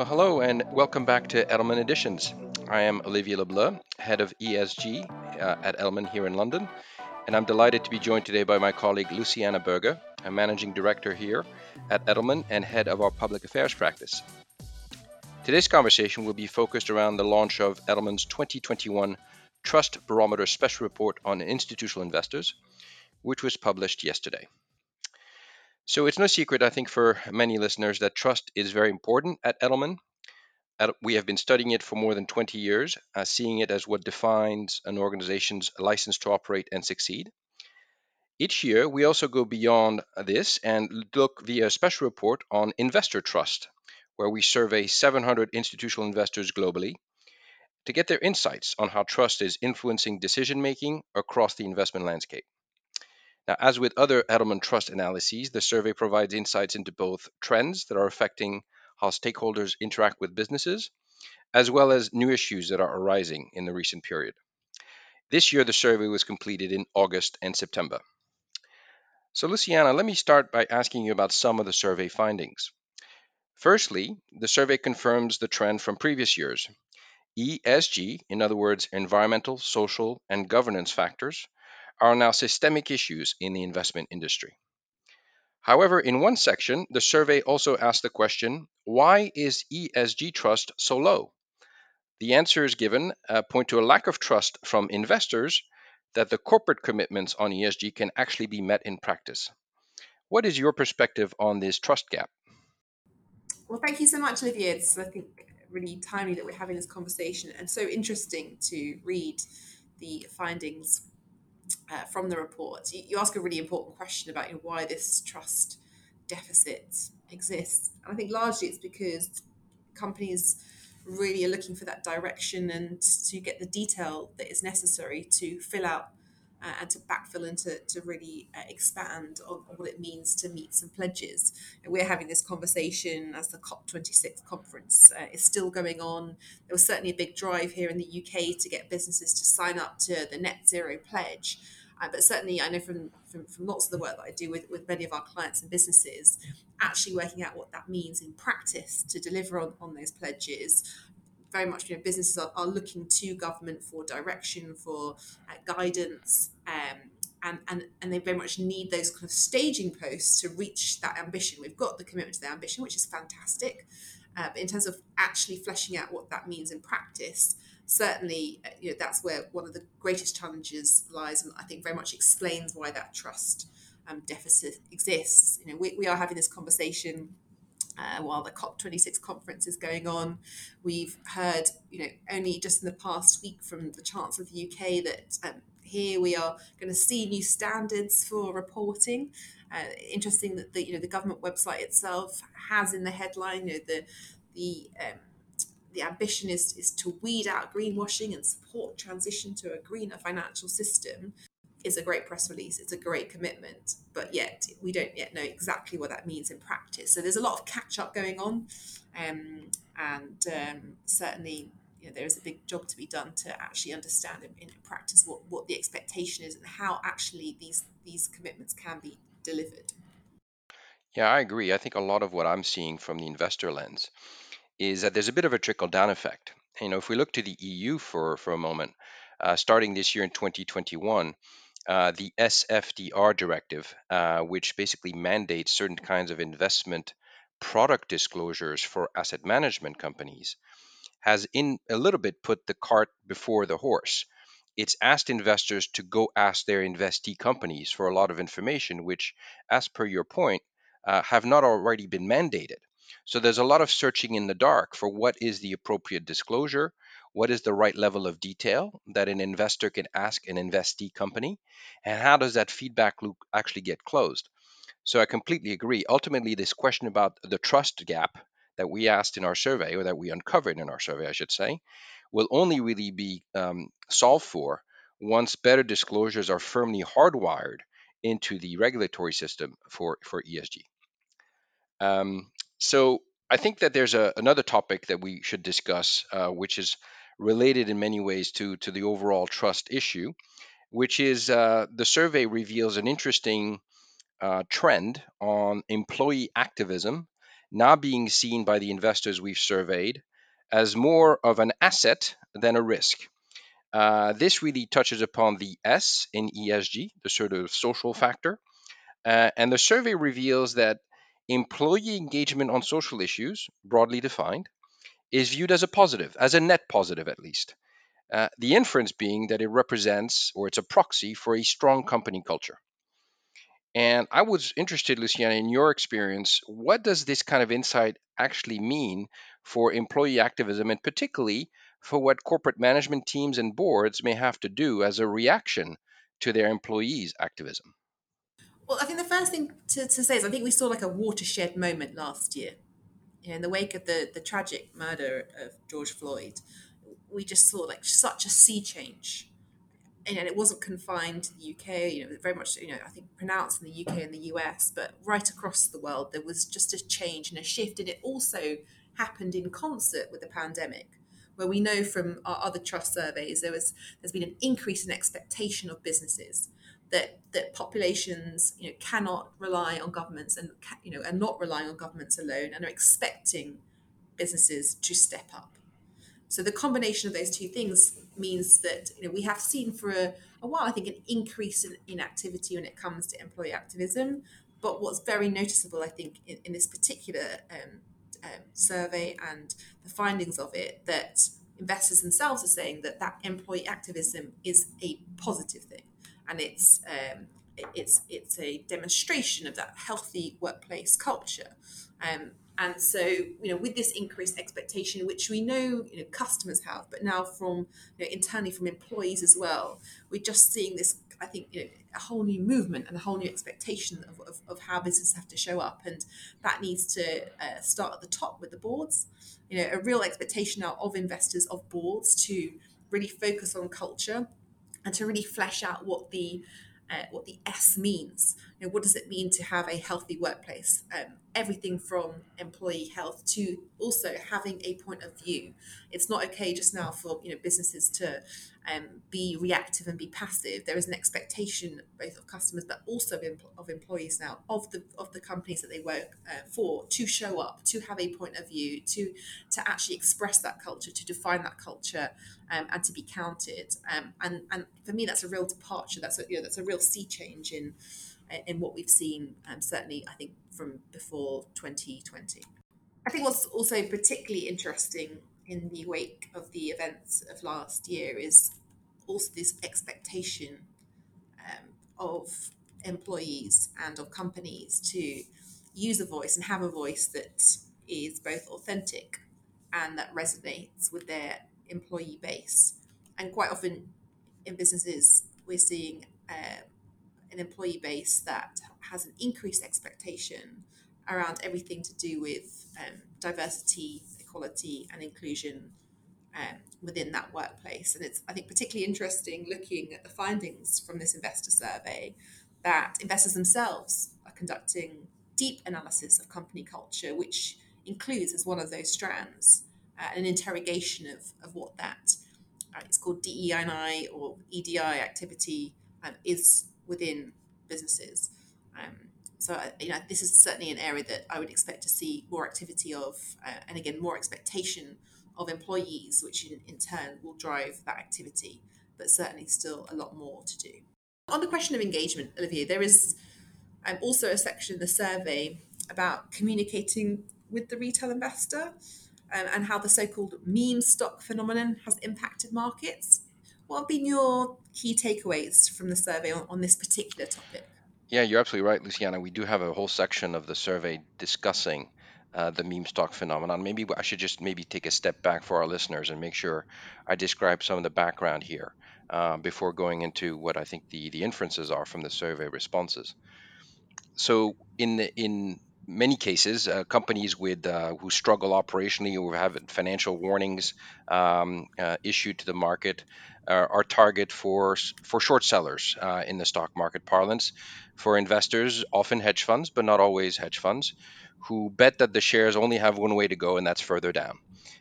Well, hello and welcome back to Edelman Editions. I am Olivier Le Bleu, Head of ESG at Edelman here in London, and I'm delighted to be joined today by my colleague Luciana Berger, a Managing Director here at Edelman and Head of our Public Affairs practice. Today's conversation will be focused around the launch of Edelman's 2021 Trust Barometer Special Report on Institutional Investors, which was published yesterday. So it's no secret, I think, for many listeners that trust is very important at Edelman. We have been studying it for more than 20 years, seeing it as what defines an organization's license to operate and succeed. Each year, we also go beyond this and look via a special report on investor trust, where we survey 700 institutional investors globally to get their insights on how trust is influencing decision-making across the investment landscape. Now, as with other Edelman Trust analyses, the survey provides insights into both trends that are affecting how stakeholders interact with businesses, as well as new issues that are arising in the recent period. This year, the survey was completed in August and September. So, Luciana, let me start by asking you about some of the survey findings. Firstly, the survey confirms the trend from previous years. ESG, in other words, environmental, social, and governance factors, are now systemic issues in the investment industry. However, in one section, the survey also asked the question, why is ESG trust so low? The answers given point to a lack of trust from investors that the corporate commitments on ESG can actually be met in practice. What is your perspective on this trust gap? Well, thank you so much, Olivier. It's, I think, really timely that we're having this conversation and so interesting to read the findings from the report. You ask a really important question about why this trust deficit exists. And I think largely it's because companies really are looking for that direction and to get the detail that is necessary to fill out and to backfill and to really expand on what it means to meet some pledges. And we're having this conversation as the COP26 conference is still going on. There was certainly a big drive here in the UK to get businesses to sign up to the Net Zero pledge. But certainly I know from lots of the work that I do with many of our clients and businesses, actually working out what that means in practice to deliver on those pledges. Very much, businesses are looking to government for direction, for guidance, and they very much need those kind of staging posts to reach that ambition. We've got the commitment to the ambition, which is fantastic. But in terms of actually fleshing out what that means in practice, certainly, that's where one of the greatest challenges lies, and I think very much explains why that trust deficit exists. We are having this conversation while the COP26 conference is going on. We've heard, only just in the past week from the Chancellor of the UK that here we are going to see new standards for reporting. Interesting that the government website itself has in the headline, the ambition is to weed out greenwashing and support transition to a greener financial system. Is a great press release, it's a great commitment, but yet we don't yet know exactly what that means in practice. So there's a lot of catch-up going on, certainly there is a big job to be done to actually understand in practice what the expectation is and how actually these commitments can be delivered. Yeah, I agree. I think a lot of what I'm seeing from the investor lens is that there's a bit of a trickle-down effect. If we look to the EU for a moment, starting this year in 2021, the SFDR directive, which basically mandates certain kinds of investment product disclosures for asset management companies, has in a little bit put the cart before the horse. It's asked investors to go ask their investee companies for a lot of information, which, as per your point, have not already been mandated. So there's a lot of searching in the dark for what is the appropriate disclosure. What is the right level of detail that an investor can ask an investee company? And how does that feedback loop actually get closed? So I completely agree. Ultimately, this question about the trust gap that we asked in our survey, or that we uncovered in our survey, I should say, will only really be solved for once better disclosures are firmly hardwired into the regulatory system for ESG. So I think that there's another topic that we should discuss, which is related in many ways to the overall trust issue, which is the survey reveals an interesting trend on employee activism now being seen by the investors we've surveyed as more of an asset than a risk. This really touches upon the S in ESG, the sort of social factor. And the survey reveals that employee engagement on social issues, broadly defined, is viewed as a positive, as a net positive at least. The inference being that it represents, or it's a proxy for a strong company culture. And I was interested, Luciana, in your experience, what does this kind of insight actually mean for employee activism, and particularly for what corporate management teams and boards may have to do as a reaction to their employees' activism? Well, I think the first thing to say is I think we saw like a watershed moment last year. You know, in the wake of the tragic murder of George Floyd, we just saw like such a sea change. And it wasn't confined to the UK, very much, I think pronounced in the UK and the US, but right across the world, there was just a change and a shift. And it also happened in concert with the pandemic, where we know from our other trust surveys, there's been an increase in expectation of businesses that populations, cannot rely on governments and, are not relying on governments alone and are expecting businesses to step up. So the combination of those two things means that we have seen for a while, I think, an increase in activity when it comes to employee activism. But what's very noticeable, I think, in this particular survey and the findings of it, that investors themselves are saying that employee activism is a positive thing, and it's a demonstration of that healthy workplace culture. And so, with this increased expectation, which we know, customers have, but now from internally from employees as well, we're just seeing this, I think, a whole new movement and a whole new expectation of how businesses have to show up. And that needs to start at the top with the boards, a real expectation now of investors, of boards to really focus on culture and to really flesh out what the S means. What does it mean to have a healthy workplace? Everything from employee health to also having a point of view. It's not okay just now for businesses to be reactive and be passive. There is an expectation both of customers but also of employees now, of the companies that they work for, to show up, to have a point of view, to actually express that culture, to define that culture, and to be counted. And for me, that's a real departure. That's a real sea change in what we've seen, certainly, I think, from before 2020. I think what's also particularly interesting in the wake of the events of last year is also this expectation of employees and of companies to use a voice and have a voice that is both authentic and that resonates with their employee base. And quite often in businesses, we're seeing an employee base that has an increased expectation around everything to do with diversity, equality, and inclusion within that workplace. And it's, I think, particularly interesting looking at the findings from this investor survey that investors themselves are conducting deep analysis of company culture, which includes as one of those strands an interrogation of what that, it's called DEI or EDI activity, is within businesses. This is certainly an area that I would expect to see more activity of, and again, more expectation of employees, which in turn will drive that activity, but certainly still a lot more to do. On the question of engagement, Olivier, there is also a section in the survey about communicating with the retail investor and how the so-called meme stock phenomenon has impacted markets. What have been your key takeaways from the survey on this particular topic? Yeah, you're absolutely right, Luciana. We do have a whole section of the survey discussing the meme stock phenomenon. Maybe I should just take a step back for our listeners and make sure I describe some of the background here before going into what I think the inferences are from the survey responses. So in many cases, companies with who struggle operationally or have financial warnings issued to the market are target for short sellers in the stock market parlance. For investors, often hedge funds, but not always hedge funds, who bet that the shares only have one way to go, and that's further down.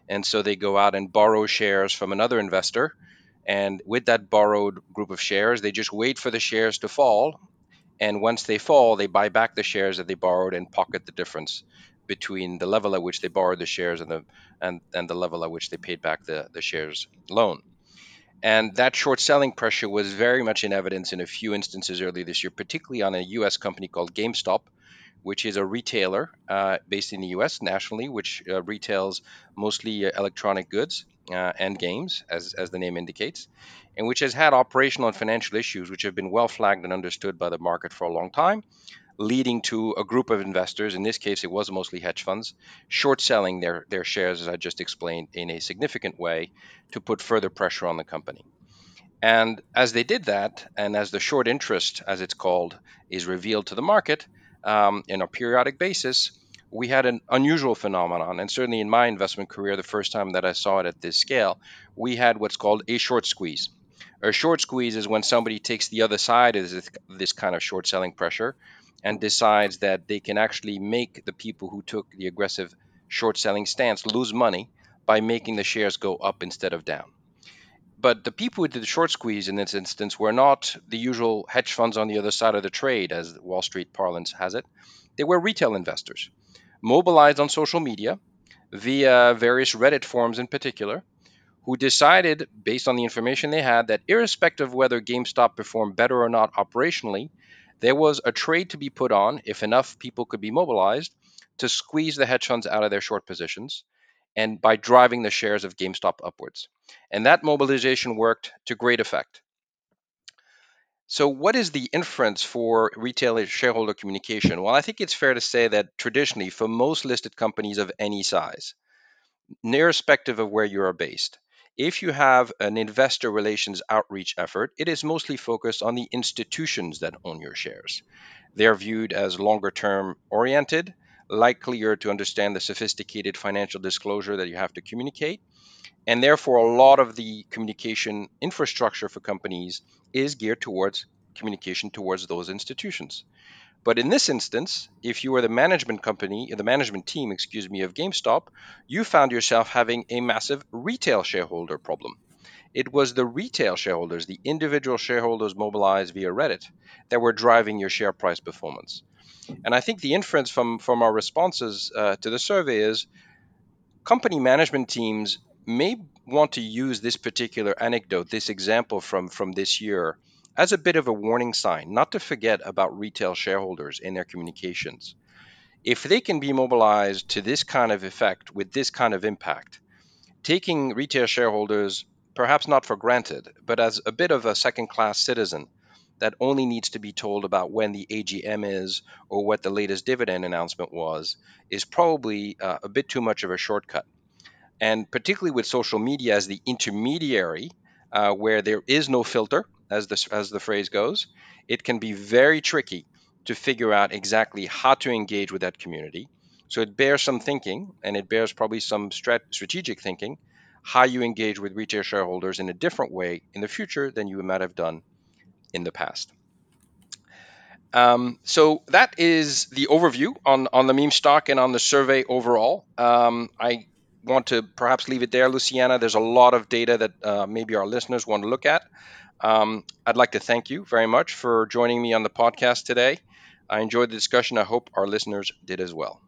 And so they go out and borrow shares from another investor. And with that borrowed group of shares, they just wait for the shares to fall. And once they fall, they buy back the shares that they borrowed and pocket the difference between the level at which they borrowed the shares and the level at which they paid back the shares loan. And that short selling pressure was very much in evidence in a few instances early this year, particularly on a US company called GameStop, which is a retailer based in the US nationally, which retails mostly electronic goods and games, as the name indicates, and which has had operational and financial issues which have been well flagged and understood by the market for a long time, leading to a group of investors, in this case it was mostly hedge funds, short selling their shares, as I just explained, in a significant way to put further pressure on the company. And as they did that, and as the short interest, as it's called, is revealed to the market on a periodic basis, we had an unusual phenomenon, and certainly in my investment career, the first time that I saw it at this scale, we had what's called a short squeeze. A short squeeze is when somebody takes the other side of this kind of short selling pressure and decides that they can actually make the people who took the aggressive short selling stance lose money by making the shares go up instead of down. But the people who did the short squeeze in this instance were not the usual hedge funds on the other side of the trade, as Wall Street parlance has it. They were retail investors, mobilized on social media via various Reddit forums in particular, who decided, based on the information they had, that irrespective of whether GameStop performed better or not operationally, there was a trade to be put on, if enough people could be mobilized, to squeeze the hedge funds out of their short positions, and by driving the shares of GameStop upwards. And that mobilization worked to great effect. So what is the inference for retail shareholder communication? Well, I think it's fair to say that traditionally, for most listed companies of any size, irrespective of where you are based, if you have an investor relations outreach effort, it is mostly focused on the institutions that own your shares. They're viewed as longer term oriented, likelier to understand the sophisticated financial disclosure that you have to communicate. And therefore, a lot of the communication infrastructure for companies is geared towards communication towards those institutions. But in this instance, if you were the management team, of GameStop, you found yourself having a massive retail shareholder problem. It was the retail shareholders, the individual shareholders mobilized via Reddit, that were driving your share price performance. And I think the inference from our responses to the survey is company management teams may want to use this particular anecdote, this example from this year, as a bit of a warning sign, not to forget about retail shareholders in their communications. If they can be mobilized to this kind of effect with this kind of impact, taking retail shareholders perhaps not for granted, but as a bit of a second-class citizen that only needs to be told about when the AGM is or what the latest dividend announcement was, is probably a bit too much of a shortcut. And particularly with social media as the intermediary, where there is no filter, as the phrase goes, it can be very tricky to figure out exactly how to engage with that community. So it bears some thinking, and it bears probably some strategic thinking, how you engage with retail shareholders in a different way in the future than you might have done in the past. So that is the overview on the meme stock and on the survey overall. I want to perhaps leave it there, Luciana. There's a lot of data that maybe our listeners want to look at. I'd like to thank you very much for joining me on the podcast today. I enjoyed the discussion. I hope our listeners did as well.